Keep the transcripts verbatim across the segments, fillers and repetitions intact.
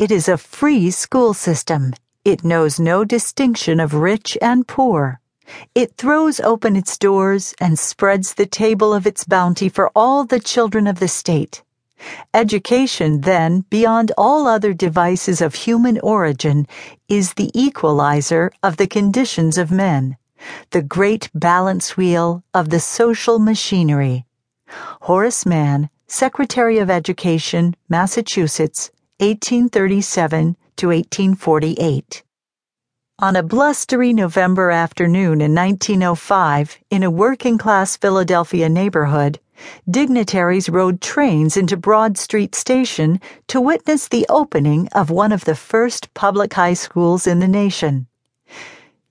It is a free school system. It knows no distinction of rich and poor. It throws open its doors and spreads the table of its bounty for all the children of the state. Education, then, beyond all other devices of human origin, is the equalizer of the conditions of men, the great balance wheel of the social machinery. Horace Mann, Secretary of Education, Massachusetts, eighteen thirty-seven to eighteen forty-eight. On a blustery November afternoon in nineteen oh five, in a working-class Philadelphia neighborhood, dignitaries rode trains into Broad Street Station to witness the opening of one of the first public high schools in the nation.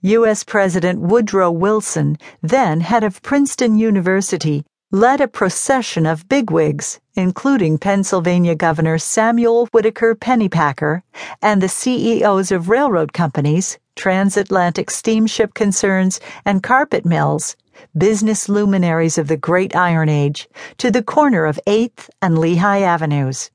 U S President Woodrow Wilson, then head of Princeton University, led a procession of bigwigs, including Pennsylvania Governor Samuel Whitaker Pennypacker and the C E Os of railroad companies, transatlantic steamship concerns, and carpet mills, business luminaries of the Great Iron Age, to the corner of eighth and Lehigh Avenues.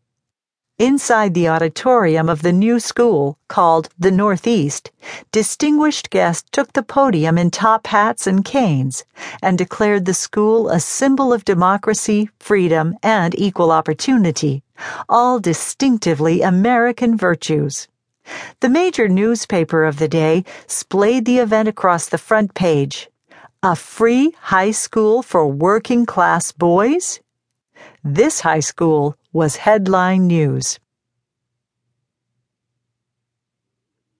Inside the auditorium of the new school, called the Northeast, distinguished guests took the podium in top hats and canes and declared the school a symbol of democracy, freedom, and equal opportunity, all distinctively American virtues. The major newspaper of the day splayed the event across the front page. A free high school for working-class boys? This high school was headline news.